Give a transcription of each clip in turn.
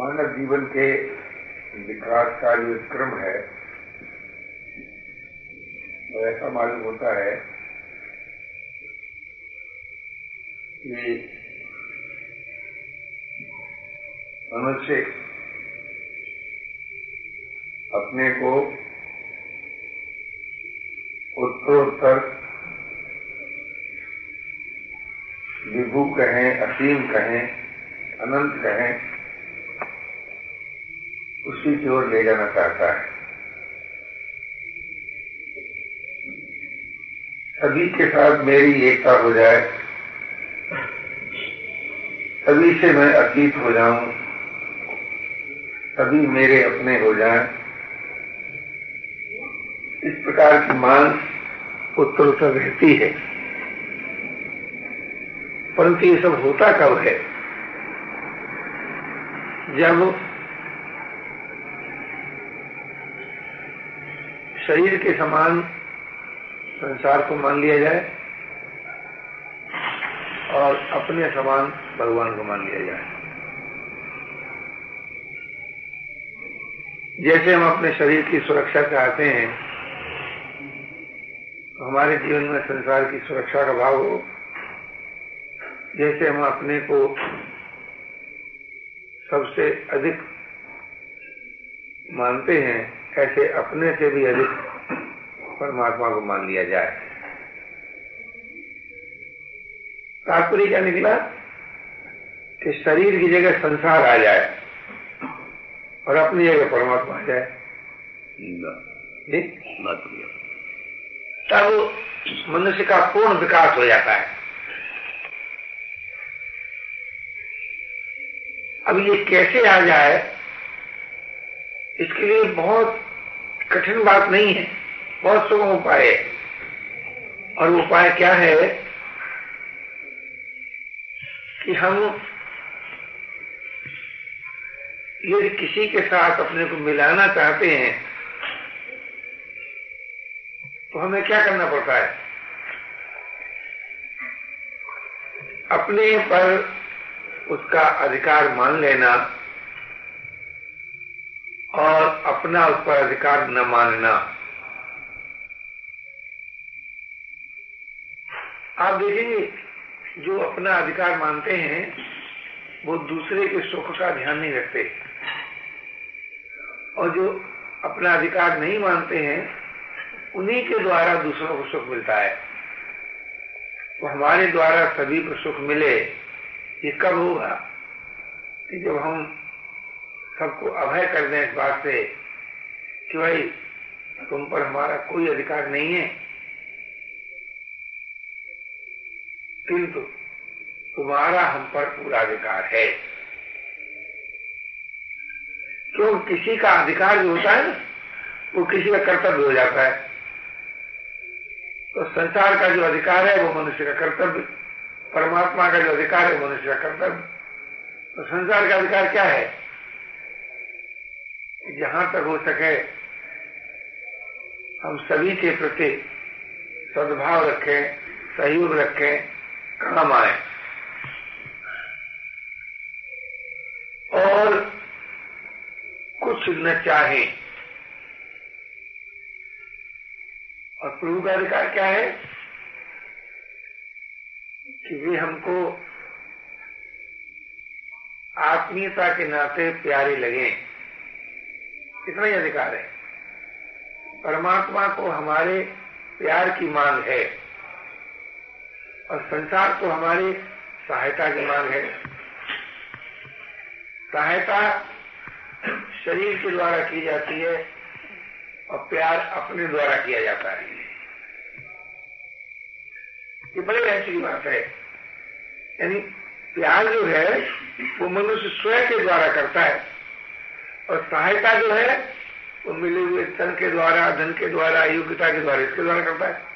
मानव जीवन के विकास का ये क्रम है, तो ऐसा मालूम होता है कि मनुष्य अपने को उत्तरोत्तर विभू कहें, असीम कहें, अनंत कहें, उसी की ओर ले जाना चाहता है। सभी के साथ मेरी एकता हो जाए, सभी से मैं अतीत हो जाऊं, सभी मेरे अपने हो जाएं, इस प्रकार की मांग उत्तरोत्तर रहती है। परंतु ये सब होता कब है? जब शरीर के समान संसार को मान लिया जाए और अपने समान भगवान को मान लिया जाए। जैसे हम अपने शरीर की सुरक्षा चाहते हैं, तो हमारे जीवन में संसार की सुरक्षा का भाव हो। जैसे हम अपने को सबसे अधिक मानते हैं, ऐसे अपने से भी अधिक परमात्मा को मान लिया जाए। तात्पर्य क्या निकला कि शरीर की जगह संसार आ जाए और अपनी जगह परमात्मा आ जाए, तब मनुष्य का पूर्ण विकास हो जाता है। अब ये कैसे आ जाए, इसके लिए बहुत कठिन बात नहीं है, बहुत सुगम उपाय है। और उपाय क्या है कि हम यदि किसी के साथ अपने को मिलाना चाहते हैं तो हमें क्या करना पड़ता है? अपने पर उसका अधिकार मान लेना और अपना उस पर अधिकार न मानना। आप देखेंगे जो अपना अधिकार मानते हैं वो दूसरे के सुख का ध्यान नहीं रखते, और जो अपना अधिकार नहीं मानते हैं उन्हीं के द्वारा दूसरों को सुख मिलता है। तो हमारे द्वारा सभी को सुख मिले ये कब होगा? कि जब हम सबको अभय कर दें इस बात से कि भाई तुम पर हमारा कोई अधिकार नहीं है, किंतु तुम्हारा हम पर पूरा अधिकार है। क्यों? किसी का अधिकार जो होता है ना, वो किसी का कर्तव्य हो जाता है। तो संसार का जो अधिकार है वो मनुष्य का कर्तव्य, परमात्मा का जो अधिकार है वो मनुष्य का कर्तव्य। तो संसार का अधिकार क्या है? जहां तक हो सके हम सभी के प्रति सद्भाव रखें, सहयोग रखें, काम आए। और कुछ न चाहे। और प्रभु का अधिकार क्या है? कि वे हमको आत्मीयता के नाते प्यारे लगे, इतना ही अधिकार है। परमात्मा को हमारे प्यार की मांग है और संसार को हमारी सहायता की मांग है। सहायता शरीर के द्वारा की जाती है और प्यार अपने द्वारा किया जाता है। ये बड़ी अच्छी बात है। यानी प्यार जो है वो मनुष्य स्वयं के द्वारा करता है और सहायता जो है वो मिले हुए तन के द्वारा, धन के द्वारा, योग्यता के द्वारा, इसके द्वारा करता है।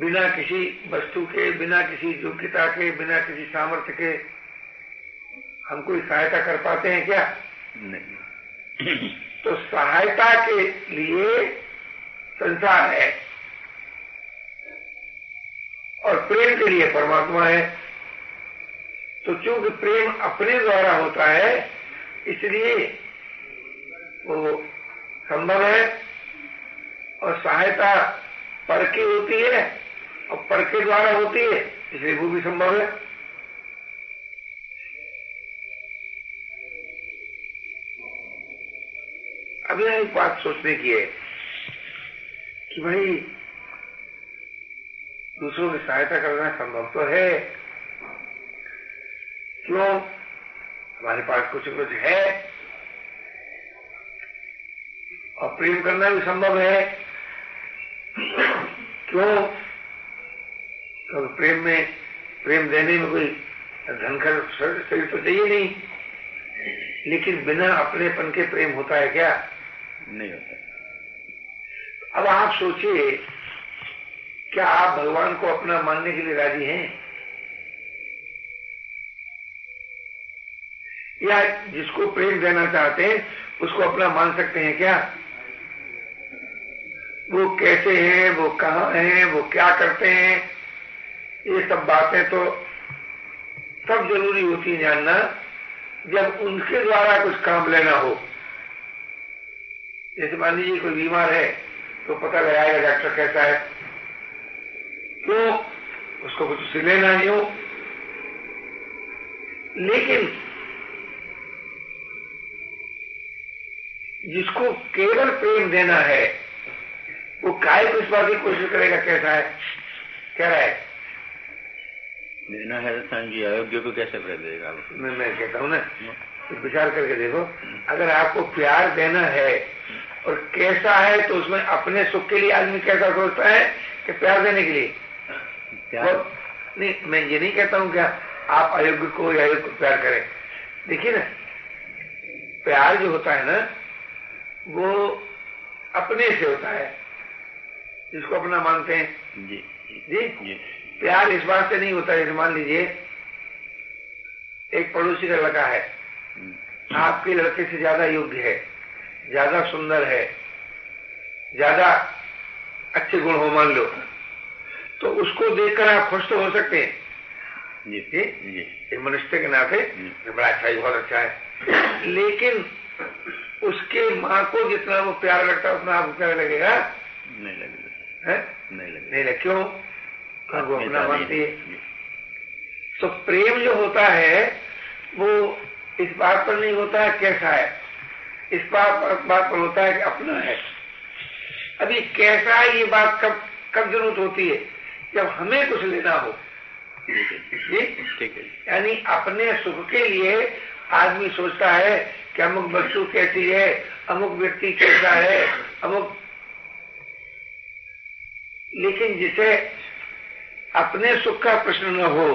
बिना किसी वस्तु के, बिना किसी योग्यता के, बिना किसी सामर्थ्य के हम कोई सहायता कर पाते हैं क्या? नहीं। तो सहायता के लिए संसार है और प्रेम के लिए परमात्मा है। तो चूंकि प्रेम अपने द्वारा होता है इसलिए वो संभव है, और सहायता पर की होती है और पर के द्वारा होती है इसलिए वो भी संभव है। अब यह एक बात सोचने की है कि भाई दूसरों की सहायता करना संभव तो है, क्यों? हमारे पास कुछ है, और प्रेम करना भी संभव है, क्यों? तो प्रेम देने में कोई धन खर्च शरीर तो चाहिए नहीं, लेकिन बिना अपनेपन के प्रेम होता है क्या? नहीं होता। अब आप सोचिए, क्या आप भगवान को अपना मानने के लिए राजी हैं? या जिसको प्रेम देना चाहते हैं उसको अपना मान सकते हैं क्या? वो कैसे हैं, वो कहाँ हैं, वो क्या करते हैं, ये सब बातें तो तब जरूरी होती है जानना जब उनके द्वारा कुछ काम लेना हो। जैसे मान लीजिए कोई बीमार है तो पता लगाएगा डॉक्टर कैसा है, क्यों? उसको कुछ लेना नहीं हो। लेकिन जिसको केवल प्रेम देना है वो काय कुछ बात की कोशिश करेगा, कैसा है, कह रहा है देना है रतन जी, अयोग्य को कैसे प्रेम देगा? मैं कहता हूँ ना, विचार करके देखो, अगर आपको प्यार देना है और कैसा है तो उसमें अपने सुख के लिए आदमी कैसा सोचता है कि प्यार देने के लिए प्यार। नहीं, मैं ये नहीं कहता हूँ क्या आप अयोग्य को या अयोग्य को प्यार करें। देखिए ना, प्यार जो होता है ना वो अपने से होता है, जिसको अपना मानते हैं। जी जी, जी। प्यार इस बात से नहीं होता है, मान लीजिए एक पड़ोसी का लड़का है आपके लड़के से ज्यादा योग्य है, ज्यादा सुंदर है, ज्यादा अच्छे गुण हो मान लो, तो उसको देखकर आप खुश तो हो सकते हैं। जी जी, एक मनुष्य के नाते बड़ा अच्छा ही, बहुत अच्छा है, लेकिन उसके माँ को जितना वो प्यार लगता है उतना आपको प्यार लगेगा नहीं लगेगा, है नहीं लगेगा, क्यों? वो अपना मानती है। तो प्रेम जो होता है वो इस बात पर नहीं होता है कैसा है, इस बात पर होता है कि अपना है। अभी कैसा है ये बात कब जरूरत होती है? जब हमें कुछ लेना हो। ठीक है, यानी अपने सुख के लिए आदमी सोचता है कि अमुक वस्तु कैसी है, अमुक व्यक्ति कैसा है, अमुक। लेकिन जिसे अपने सुख का प्रश्न न हो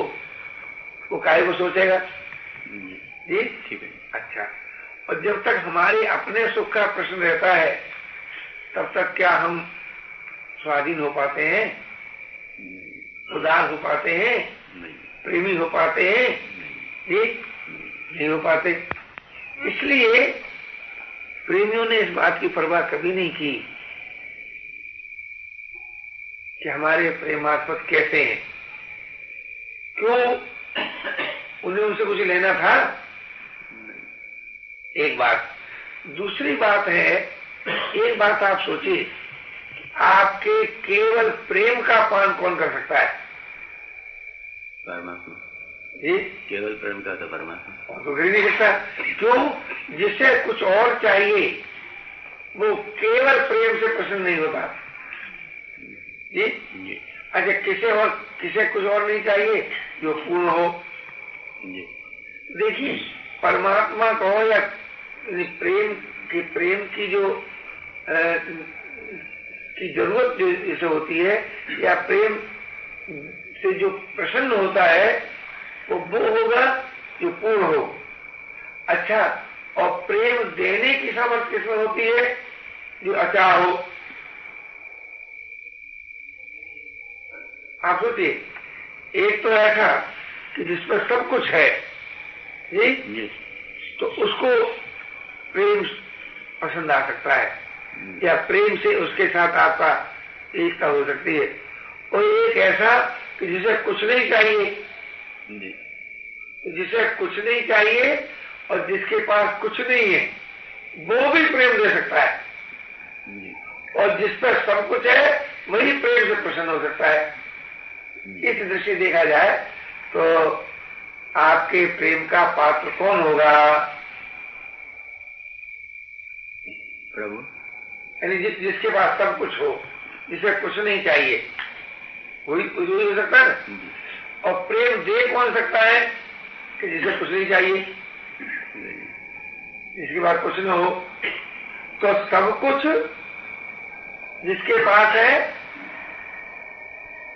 वो काहे को सोचेगा? जी ठीक है, अच्छा। और जब तक हमारे अपने सुख का प्रश्न रहता है तब तक क्या हम स्वाधीन हो पाते हैं, उदार हो पाते हैं, प्रेमी हो पाते हैं? जी नहीं हो पाते। इसलिए प्रेमियों ने इस बात की परवाह कभी नहीं की कि हमारे प्रेमास्पद कैसे हैं, क्यों? उन्हें उनसे कुछ लेना था। एक बात। दूसरी बात है, एक बात आप सोचिए, आपके केवल प्रेम का पान कौन कर सकता है? परमात्मा। जी केवल प्रेम का तो परमात्मा तो नहीं सकता, क्यों? जिसे कुछ और चाहिए वो केवल प्रेम से प्रसन्न नहीं होता। जी जी, अच्छा किसे कुछ और नहीं चाहिए जो पूर्ण हो। जी देखिए, परमात्मा कहो या प्रेम की जो की जरूरत जो इसे होती है या प्रेम से जो प्रसन्न होता है वो होगा जो पूर्ण हो। अच्छा, और प्रेम देने की सामर्थ्य किसमें होती है? जो अच्छा हो। आप सोचिए, एक तो ऐसा कि जिसमें सब कुछ है, जी? तो उसको प्रेम पसंद आ सकता है या प्रेम से उसके साथ आपका एकता हो सकती है। और एक ऐसा कि जिसे कुछ नहीं चाहिए, जिसे कुछ नहीं चाहिए और जिसके पास कुछ नहीं है वो भी प्रेम दे सकता है, और जिस पर सब कुछ है वही प्रेम से प्रसन्न हो सकता है। इस दृष्टि देखा जाए तो आपके प्रेम का पात्र कौन होगा? प्रभु, यानी जिसके पास सब कुछ हो, जिसे कुछ नहीं चाहिए वही कुछ भी हो सकता है। और प्रेम दे कौन सकता है कि जिसे कुछ नहीं चाहिए, जिसके पास कुछ न हो। तो सब कुछ जिसके पास है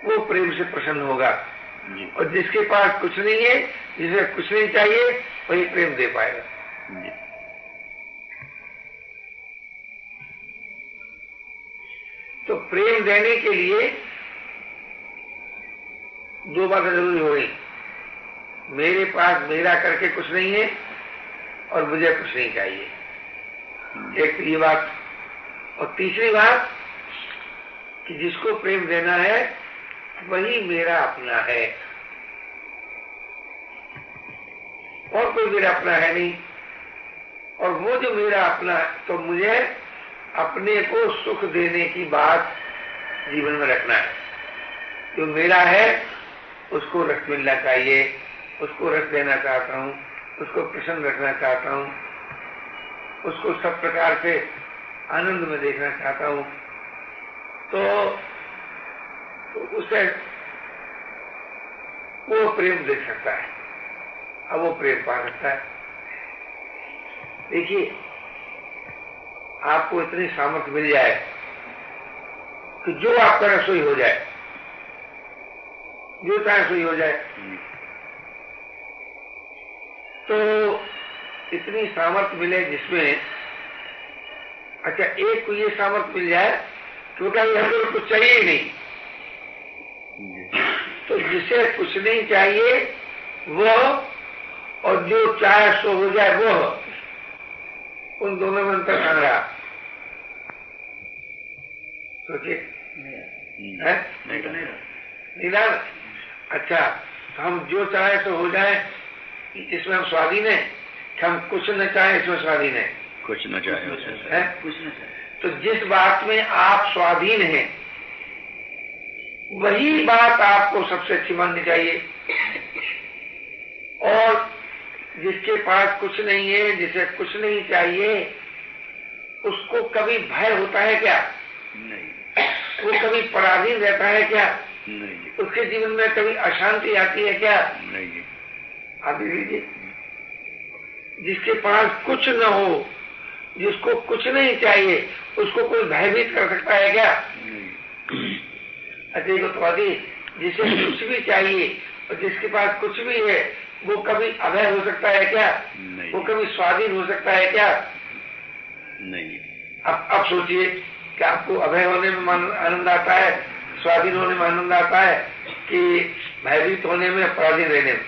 वो प्रेम से प्रसन्न होगा, और जिसके पास कुछ नहीं है, जिसे कुछ नहीं चाहिए वही प्रेम दे पाएगा। तो प्रेम देने के लिए दो बातें जरूरी हो गई, मेरे पास मेरा करके कुछ नहीं है और मुझे कुछ नहीं चाहिए, एक ये बात। और तीसरी बात कि जिसको प्रेम देना है वही मेरा अपना है, और कोई मेरा अपना है नहीं। और वो जो मेरा अपना है, तो मुझे अपने को सुख देने की बात जीवन में रखना है। जो मेरा है उसको रस मिलना चाहिए, उसको रस देना चाहता हूँ, उसको प्रसन्न रखना चाहता हूँ, उसको सब प्रकार से आनंद में देखना चाहता हूँ। तो उसे वो प्रेम देख सकता है, अब वो प्रेम पा सकता है। देखिए, आपको इतनी सामर्थ्य मिल जाए कि जो आपका रसोई हो जाए, जो चाहे रसोई हो जाए। तो इतनी सामर्थ्य मिले जिसमें, अच्छा, एक को ये सामर्थ्य मिल जाए क्योंकि हमें कुछ चाहिए ही नहीं। तो जिसे कुछ नहीं चाहिए वो, और जो चाहे सो हो जाए वो, उन दोनों में अंतर कहां रहा? सोचिए, नहीं रहा। अच्छा, तो हम जो चाहे सो हो जाए इसमें हम स्वाधीन है, हम कुछ न चाहे इसमें स्वाधीन है, कुछ न चाहे। तो जिस बात में आप स्वाधीन हैं वही बात आपको सबसे अच्छी माननी चाहिए, और जिसके पास कुछ नहीं है, जिसे कुछ नहीं चाहिए, उसको कभी भय होता है क्या? नहीं। वो कभी पराधीन रहता है क्या? नहीं। उसके जीवन में कभी अशांति आती है क्या? नहीं। आप लीजिए, जिसके पास कुछ न हो, जिसको कुछ नहीं चाहिए, उसको कोई भयभीत कर सकता है क्या? नहीं। अच्छा, एक उत्पादी जिसे कुछ भी चाहिए और जिसके पास कुछ भी है वो कभी अभय हो सकता है क्या? नहीं। वो कभी स्वाधीन हो सकता है क्या? नहीं। अब सोचिए कि आपको अभय होने में आनंद आता है, स्वाधीन होने में आनंद आता है, कि भयभीत होने में, पराधीन रहने में?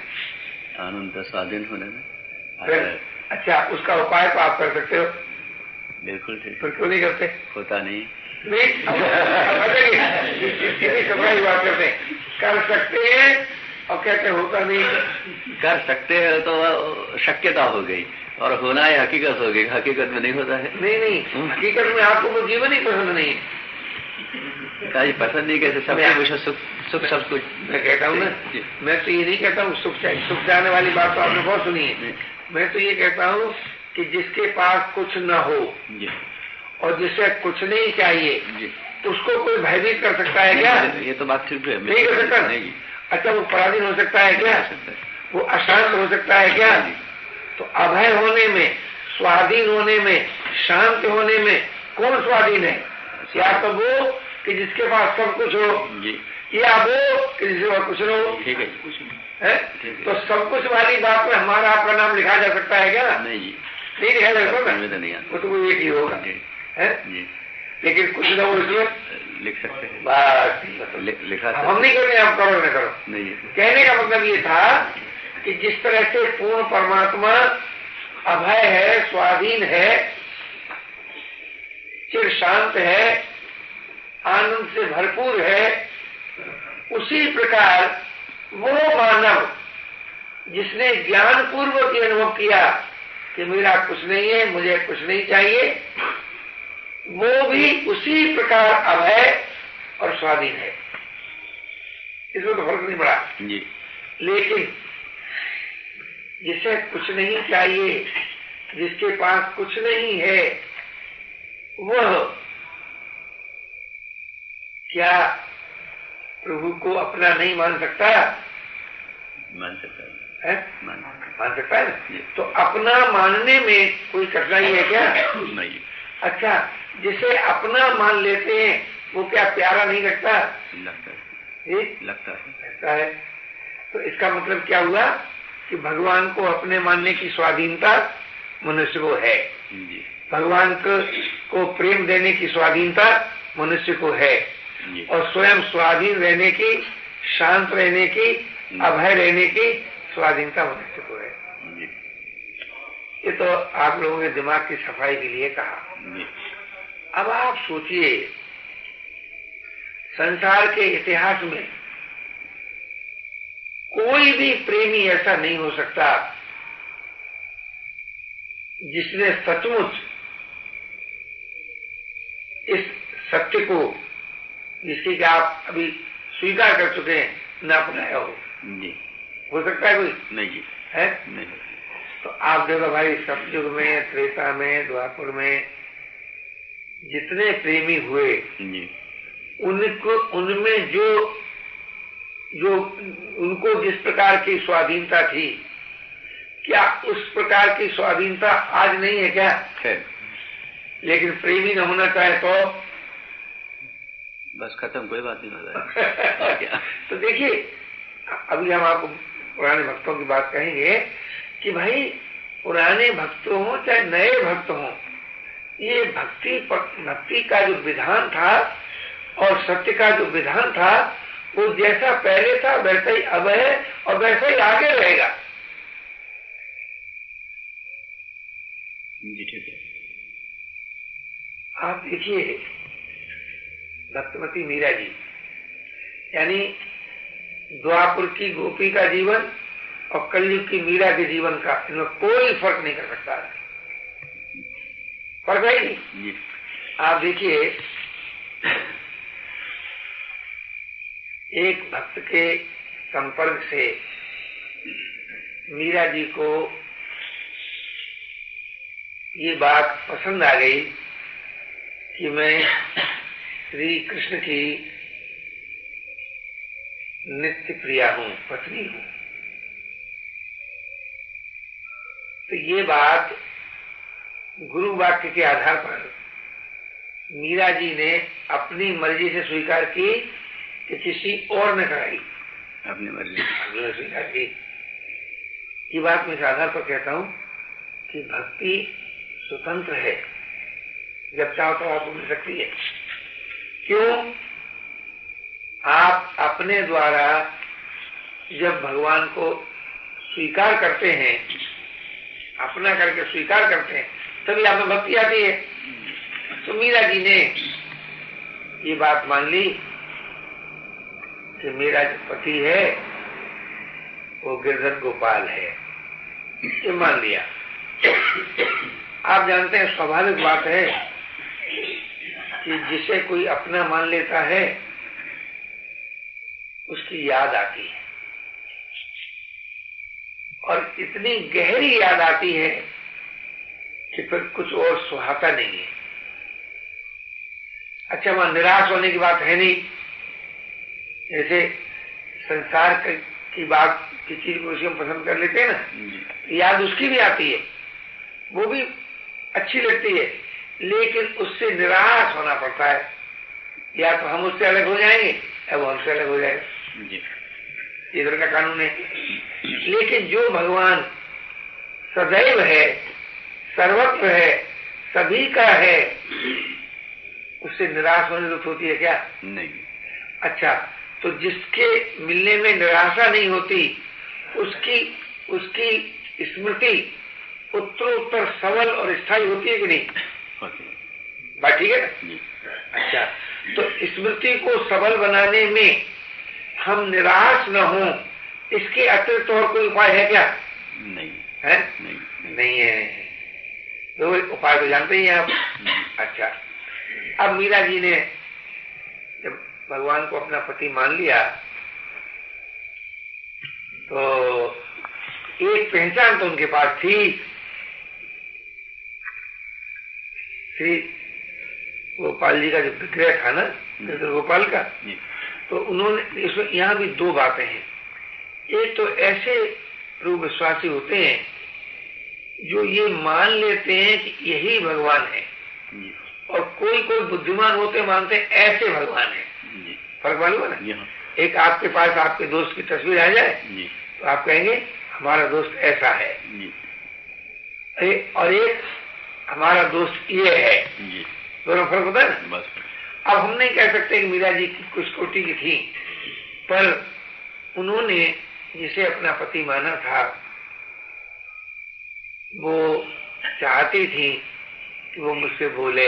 आनंद स्वाधीन होने में। अच्छा, उसका उपाय तो आप कर सकते हो। बिल्कुल ठीक। पर क्यों नहीं करते? होता नहीं। बात करते कर सकते हैं और कहते होता नहीं। कर सकते हैं तो शक्यता हो गई, और होना है हकीकत हो गई। हकीकत में नहीं होता है। नहीं, हकीकत में आपको वो जीवन ही पसंद नहीं है। पसंद नहीं कैसे? सबसे सुख सब कुछ मैं कहता हूँ ना। मैं तो ये नहीं कहता हूँ सुख जाने वाली बात तो आपने बहुत सुनी है। मैं तो ये कहता हूँ कि जिसके पास कुछ न हो और जिसे कुछ नहीं चाहिए, उसको कोई भयभीत कर सकता है क्या? ये तो बात ठीक है। नहीं कर सकता। अच्छा, वो पराधीन हो सकता है क्या? वो अशांत हो सकता है क्या? तो अभय होने में, स्वाधीन होने में, शांत होने में कौन स्वाधीन है? या तो वो कि जिसके पास सब कुछ हो, या वो कि जिसके पास कुछ न हो। ठीक है। तो सब कुछ वाली बात में हमारा आपका नाम लिखा जा सकता है क्या? नहीं लिखा जा सकता। वो तो एक ही होगा है, लेकिन कुछ ना उसमें लिख सकते हैं। बात लिखा हम नहीं करने, आप करो ना करो। नहीं, कहने का मतलब ये था कि जिस तरह से पूर्ण परमात्मा अभय है, स्वाधीन है, चिर शांत है, आनंद से भरपूर है, उसी प्रकार वो मानव जिसने ज्ञान पूर्वक ये अनुभव किया कि मेरा कुछ नहीं है, मुझे कुछ नहीं चाहिए, वो भी उसी प्रकार अभय और स्वाधीन है। इसमें तो फर्क नहीं पड़ा जी। लेकिन जिसे कुछ नहीं चाहिए, जिसके पास कुछ नहीं है, वह क्या प्रभु को अपना नहीं मान सकता? मान सकता है। तो अपना मानने में कोई कठिनाई है क्या? नहीं। अच्छा, जिसे अपना मान लेते हैं वो क्या प्यारा नहीं लगता? लगता है। तो इसका मतलब क्या हुआ कि भगवान को अपने मानने की स्वाधीनता मनुष्य को है जी। भगवान को प्रेम देने की स्वाधीनता मनुष्य को है जी। और स्वयं स्वाधीन रहने की, शांत रहने की, अभय रहने की स्वाधीनता मनुष्य को है जी। ये तो आप लोगों ने दिमाग की सफाई के लिए कहा जी। अब आप सोचिए, संसार के इतिहास में कोई भी प्रेमी ऐसा नहीं हो सकता जिसने सचमुच इस सत्य को, जिसकी कि आप अभी स्वीकार कर चुके हैं, ना अपनाया हो जी। हो सकता है कोई? नहीं जी, है नहीं। तो आप देखो भाई, सतयुग में, त्रेता में, द्वापर में जितने प्रेमी हुए जी, उनको उनमें जो उनको जिस प्रकार की स्वाधीनता थी, क्या उस प्रकार की स्वाधीनता आज नहीं है क्या? है। लेकिन प्रेमी न होना चाहे तो बस खत्म, कोई बात नहीं होता है क्या? तो देखिए, अभी हम आपको पुराने भक्तों की बात कहेंगे कि भाई पुराने भक्त हों चाहे नए भक्त हों, ये भक्ति का जो विधान था और सत्य का जो विधान था, वो जैसा पहले था वैसा ही अब है और वैसा ही आगे रहेगा जी। ठीक है। आप देखिए, भक्तमती मीरा जी, यानी द्वापुर की गोपी का जीवन और कलयुग की मीरा के जीवन का इनमें कोई फर्क नहीं कर सकता है। फर्क है ही नहीं। आप देखिए, एक भक्त के संपर्क से मीरा जी को ये बात पसंद आ गई कि मैं श्री कृष्ण की नित्य प्रिया हूं, पत्नी हूं। तो ये बात गुरु वाक्य के आधार पर मीरा जी ने अपनी मर्जी से स्वीकार की कि किसी और ने कराई, अपनी मर्जी से स्वीकार की। ये बात मैं इस आधार पर कहता हूं कि भक्ति स्वतंत्र है, जब चाहो तो आपको मिल सकती है। क्यों? आप अपने द्वारा जब भगवान को स्वीकार करते हैं, अपना करके स्वीकार करते हैं, तभी आप में भक्ति आती है। तो मीरा जी ने ये बात मान ली कि मेरा जो पति है वो गिरधर गोपाल है, ये मान लिया। आप जानते हैं, स्वाभाविक बात है कि जिसे कोई अपना मान लेता है उसकी याद आती है, और इतनी गहरी याद आती है कि फिर कुछ और सुहाता नहीं है। अच्छा, वहां निराश होने की बात है नहीं। जैसे संसार की बात, की चीज को उसे हम पसंद कर लेते हैं ना, याद उसकी भी आती है, वो भी अच्छी लगती है, लेकिन उससे निराश होना पड़ता है। या तो हम उससे अलग हो जाएंगे या वो हमसे अलग हो जाएगा, इधर का कानून है। लेकिन जो भगवान सदैव है, सर्वत्र है, सभी का है, उससे निराश होने जरूरत होती है क्या? नहीं। अच्छा, तो जिसके मिलने में निराशा नहीं होती, उसकी स्मृति उत्तरोत्तर सबल और स्थायी होती है कि नहीं? बात ठीक है ना? अच्छा, तो स्मृति को सबल बनाने में हम निराश न हों, इसके अतिरिक्त और कोई उपाय है क्या? नहीं है, नहीं है। तो उपाय तो जानते ही हैं आप। अच्छा, अब मीरा जी ने जब भगवान को अपना पति मान लिया तो एक पहचान तो उनके पास थी, श्री गोपाल जी का जो विग्रह था ना, गोपाल का। तो उन्होंने इसमें यहाँ भी दो बातें हैं। एक तो ऐसे रूप विश्वासी होते हैं जो ये मान लेते हैं कि यही भगवान है, और कोई कोई बुद्धिमान होते मानते हैं ऐसे भगवान है। फर्क मालूम है ना? एक आपके पास आपके दोस्त की तस्वीर आ जाए तो आप कहेंगे हमारा दोस्त ऐसा है, और एक हमारा दोस्त ये है। दोनों फर्क होता है ना? अब हम नहीं कह सकते कि मीरा जी की कुछ कोटि की थी, पर उन्होंने जिसे अपना पति माना था वो चाहती थी कि वो मुझसे बोले,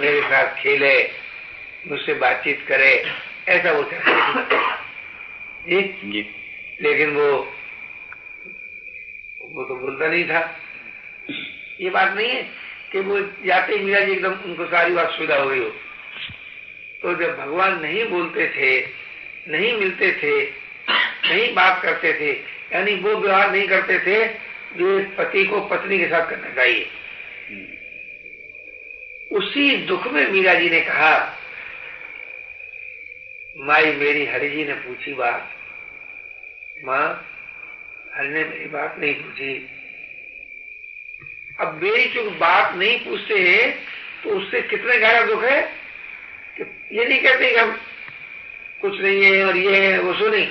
मेरे साथ खेले, मुझसे बातचीत करे, ऐसा वो चाहती थी। जी? लेकिन वो तो बोलता नहीं था। ये बात नहीं है कि वो जाते ही मीरा जी एकदम उनको सारी बात सुविधा हो गई हो। तो जब भगवान नहीं बोलते थे, नहीं मिलते थे, नहीं बात करते थे, यानी वो व्यवहार नहीं करते थे जो पति को पत्नी के साथ करना चाहिए, उसी दुख में मीरा जी ने कहा, माई मेरी हरि जी ने पूछी बात, माँ हरि ने मेरी बात नहीं पूछी। अब मेरी चूंकि बात नहीं पूछते हैं तो उससे कितने गहरा दुख है। ये नहीं कहते कि हम कुछ नहीं है और ये है वो, सो नहीं।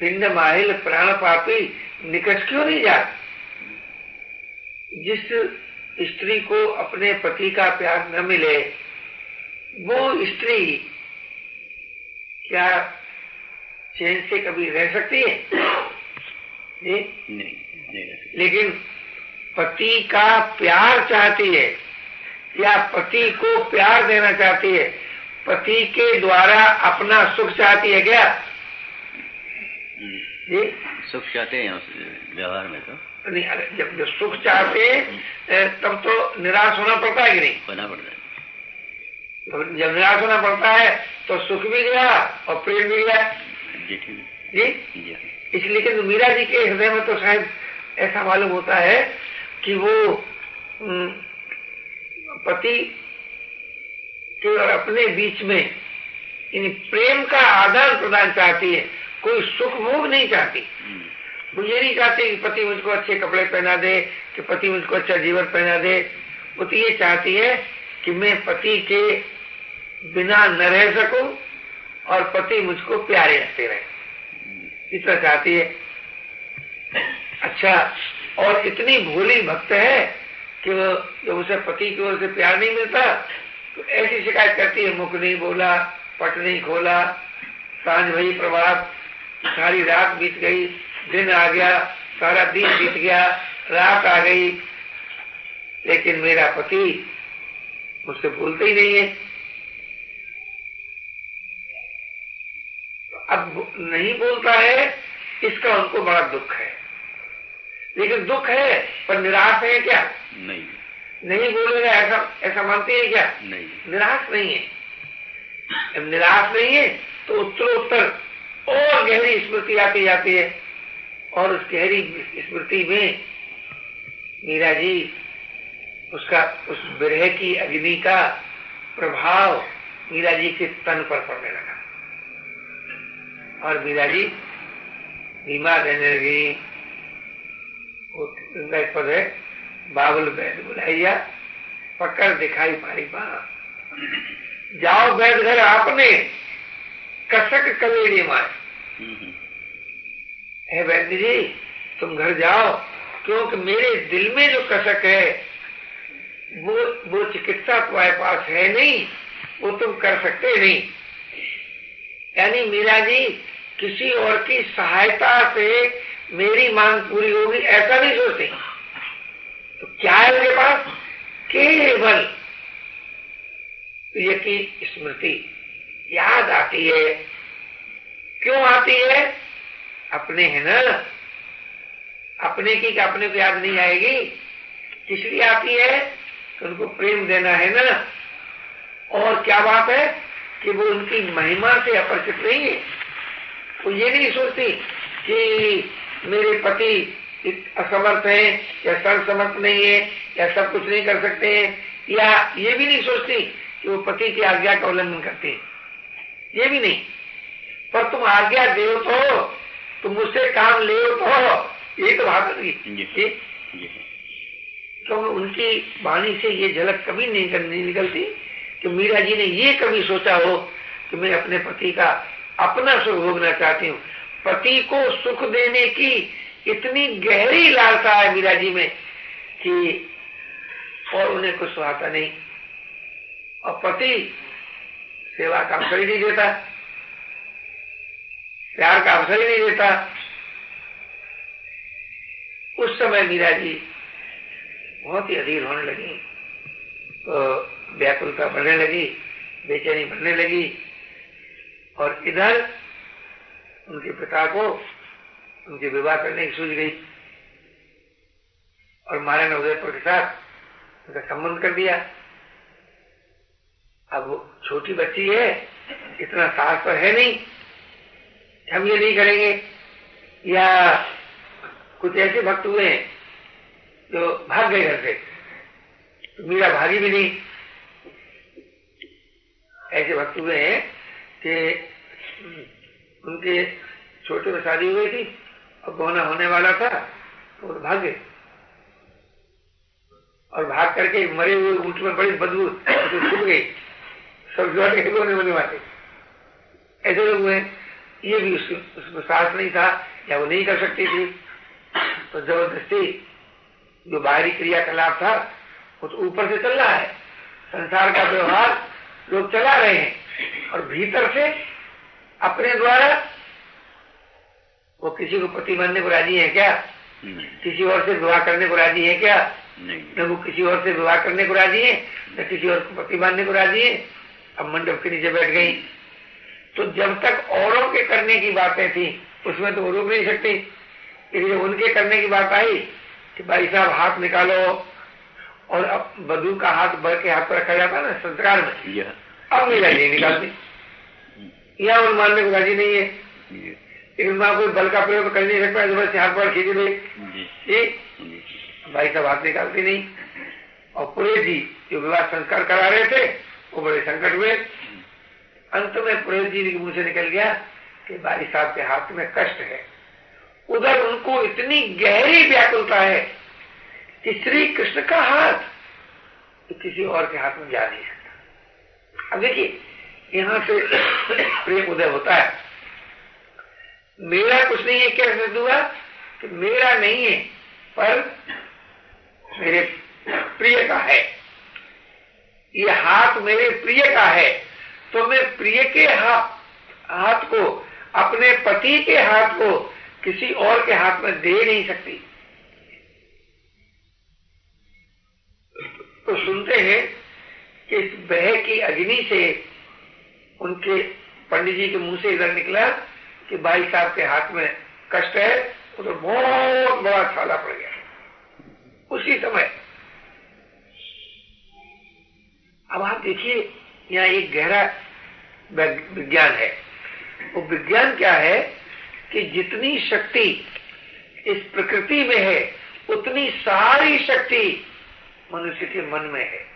पिंड माहिल प्राण पापी निकट क्यों नहीं जा। जिस स्त्री को अपने पति का प्यार न मिले वो स्त्री क्या चैन से कभी रह सकती है? नहीं रह सकती। लेकिन पति का प्यार चाहती है या पति को प्यार देना चाहती है, पति के द्वारा अपना सुख चाहती है क्या? जी? सुख चाहते हैं व्यवहार में तो नहीं। अरे जब सुख चाहते हैं तब तो निराश होना पड़ता है कि नहीं? होना पड़ता है। जब निराश होना पड़ता है तो सुख भी गया और प्रेम भी गया। जी? जी। इसलिए तो मीरा जी के हृदय में तो शायद ऐसा मालूम होता है कि वो पति के और अपने बीच में इन प्रेम का आदान प्रदान चाहती है, कोई सुख भोग नहीं चाहती। वो ये नहीं चाहती कि पति मुझको अच्छे कपड़े पहना दे, कि पति मुझको अच्छा जीवन पहना दे। वो तो ये चाहती है कि मैं पति के बिना न रह सकूं और पति मुझको प्यारे रखते रहे, इतना चाहती है। अच्छा, और इतनी भोली भक्त है कि जब उसे पति की ओर से प्यार नहीं मिलता तो ऐसी शिकायत करती है, मुख नहीं बोला, पट नहीं खोला, सांझ भई प्रभात, सारी रात बीत गई, दिन आ गया, सारा दिन बीत गया, रात आ गई, लेकिन मेरा पति मुझसे बोलते ही नहीं है। अब नहीं बोलता है, इसका उनको बड़ा दुख है। लेकिन दुख है पर निराश है क्या? नहीं। नहीं बोलेगा ऐसा मानते हैं क्या? नहीं। निराश नहीं है। निराश नहीं है तो उत्तरोत्तर और गहरी स्मृति आती जाती है, और उस गहरी स्मृति में मीरा जी उसका उस विरह की अग्नि का प्रभाव मीरा जी के तन पर पड़ने लगा, और मीरा जी बीमार रहने लगी। उनका एक पद है, बाबुल बैद बुलाइया पकड़ दिखाई पारी मां, जाओ बैद घर आपने कसक कलेड़ी मार। है बैद जी तुम घर जाओ, क्योंकि मेरे दिल में जो कसक है वो चिकित्सा तुम्हारे पास है नहीं, वो तुम कर सकते नहीं। यानी मीरा जी किसी और की सहायता से मेरी मांग पूरी होगी ऐसा नहीं सोचते। तो क्या है उनके पास? केवल प्रिय की स्मृति याद आती है। क्यों आती है? अपने है ना, अपने की अपने को याद नहीं आएगी। तीसरी आती है तो उनको प्रेम देना है ना। और क्या बात है कि वो उनकी महिमा से अपरिचित नहीं है, वो ये नहीं सोचती कि मेरे पति असमर्थ है या सर्वसमर्थ नहीं है या सब कुछ नहीं कर सकते हैं, या ये भी नहीं सोचती कि वो पति की आज्ञा का उल्लंघन करते हैं, ये भी नहीं। पर तुम आज्ञा दे तो तुम मुझसे काम ले तो, ये तो बात है। तो उनकी वाणी से ये झलक कभी नहीं निकलती कि मीरा जी ने ये कभी सोचा हो कि मैं अपने पति का अपना सुख भोगना चाहती हूँ। पति को सुख देने की इतनी गहरी लालसा है मीरा जी में कि और उन्हें कुछ आता नहीं, और पति सेवा का अवसर ही नहीं देता, प्यार का अवसर ही नहीं देता। उस समय मीरा जी बहुत ही अधीर होने लगी, व्याकुलता बढ़ने लगी, बेचैनी बढ़ने लगी। और इधर उनके पिता को उनके विवाह करने की सूझ गई और महाराणा उदयपुर के साथ उनका संबंध कर दिया। अब वो छोटी बच्ची है, इतना साहस तो है नहीं, हम ये नहीं करेंगे। या कुछ ऐसे भक्त हुए हैं जो भाग गए घर से, तो मीरा भागी भी नहीं। ऐसे भक्त हुए हैं कि उनके छोटे में शादी हुई थी और गौना होने वाला था, तो भाग गए और भाग करके मरे हुए ऊंट में बड़ी बदबू छुप गई, सब जोड़ के गोने होने वाले। ऐसे लोग हुए, ये भी उसमें साहस नहीं था या वो नहीं कर सकती थी, तो जबरदस्ती जो बाहरी क्रियाकलाप था वो तो ऊपर से चल रहा है, संसार का व्यवहार लोग चला रहे हैं, और भीतर से अपने द्वारा वो किसी को पति मानने को राजी है क्या? किसी और से विवाह करने को राजी है क्या? न वो किसी और से विवाह करने को राजी है, न किसी और को पति मानने को राजी है। अब मंडप के नीचे बैठ गई। तो जब तक औरों के करने की बातें थी उसमें तो वो रोक नहीं सकती, इसलिए उनके करने की बात आई कि भाई साहब हाथ निकालो, और अब बधू का हाथ बढ़ के हाथ पर रखा जाता है ना संस्कार में, अब मीरा जी निकालती, या उन मानने को राजी नहीं है। लेकिन वहां कोई बल का प्रयोग कर नहीं सकता, जबरदस्ती हाथ पर खींच ले, ठीक भाई साहब हाथ निकालती नहीं। और पुरोहित जी जो विवाह संस्कार करा रहे थे वो बड़े संकट में। अंत में पुरोहित जी के मुंह से निकल गया कि भाई साहब के हाथ में कष्ट है। उधर उनको इतनी गहरी व्याकुलता है कि श्री कृष्ण का हाथ तो किसी और के हाथ में जा नहीं सकता। अब देखिए यहाँ से प्रेम उदय होता है। मेरा कुछ नहीं है क्या कर दूंगा, कि मेरा नहीं है पर मेरे प्रिय का है, ये हाथ मेरे प्रिय का है, तो मैं प्रिय के हाथ को, अपने पति के हाथ को किसी और के हाथ में दे नहीं सकती। तो सुनते हैं कि इस बह की अग्नि से उनके पंडित जी के मुंह से इधर निकला कि भाई साहब के हाथ में कष्ट है, उधर बहुत बड़ा छाला पड़ गया उसी समय। अब आप देखिए यहाँ एक गहरा विज्ञान है। वो विज्ञान क्या है कि जितनी शक्ति इस प्रकृति में है उतनी सारी शक्ति मनुष्य के मन में है।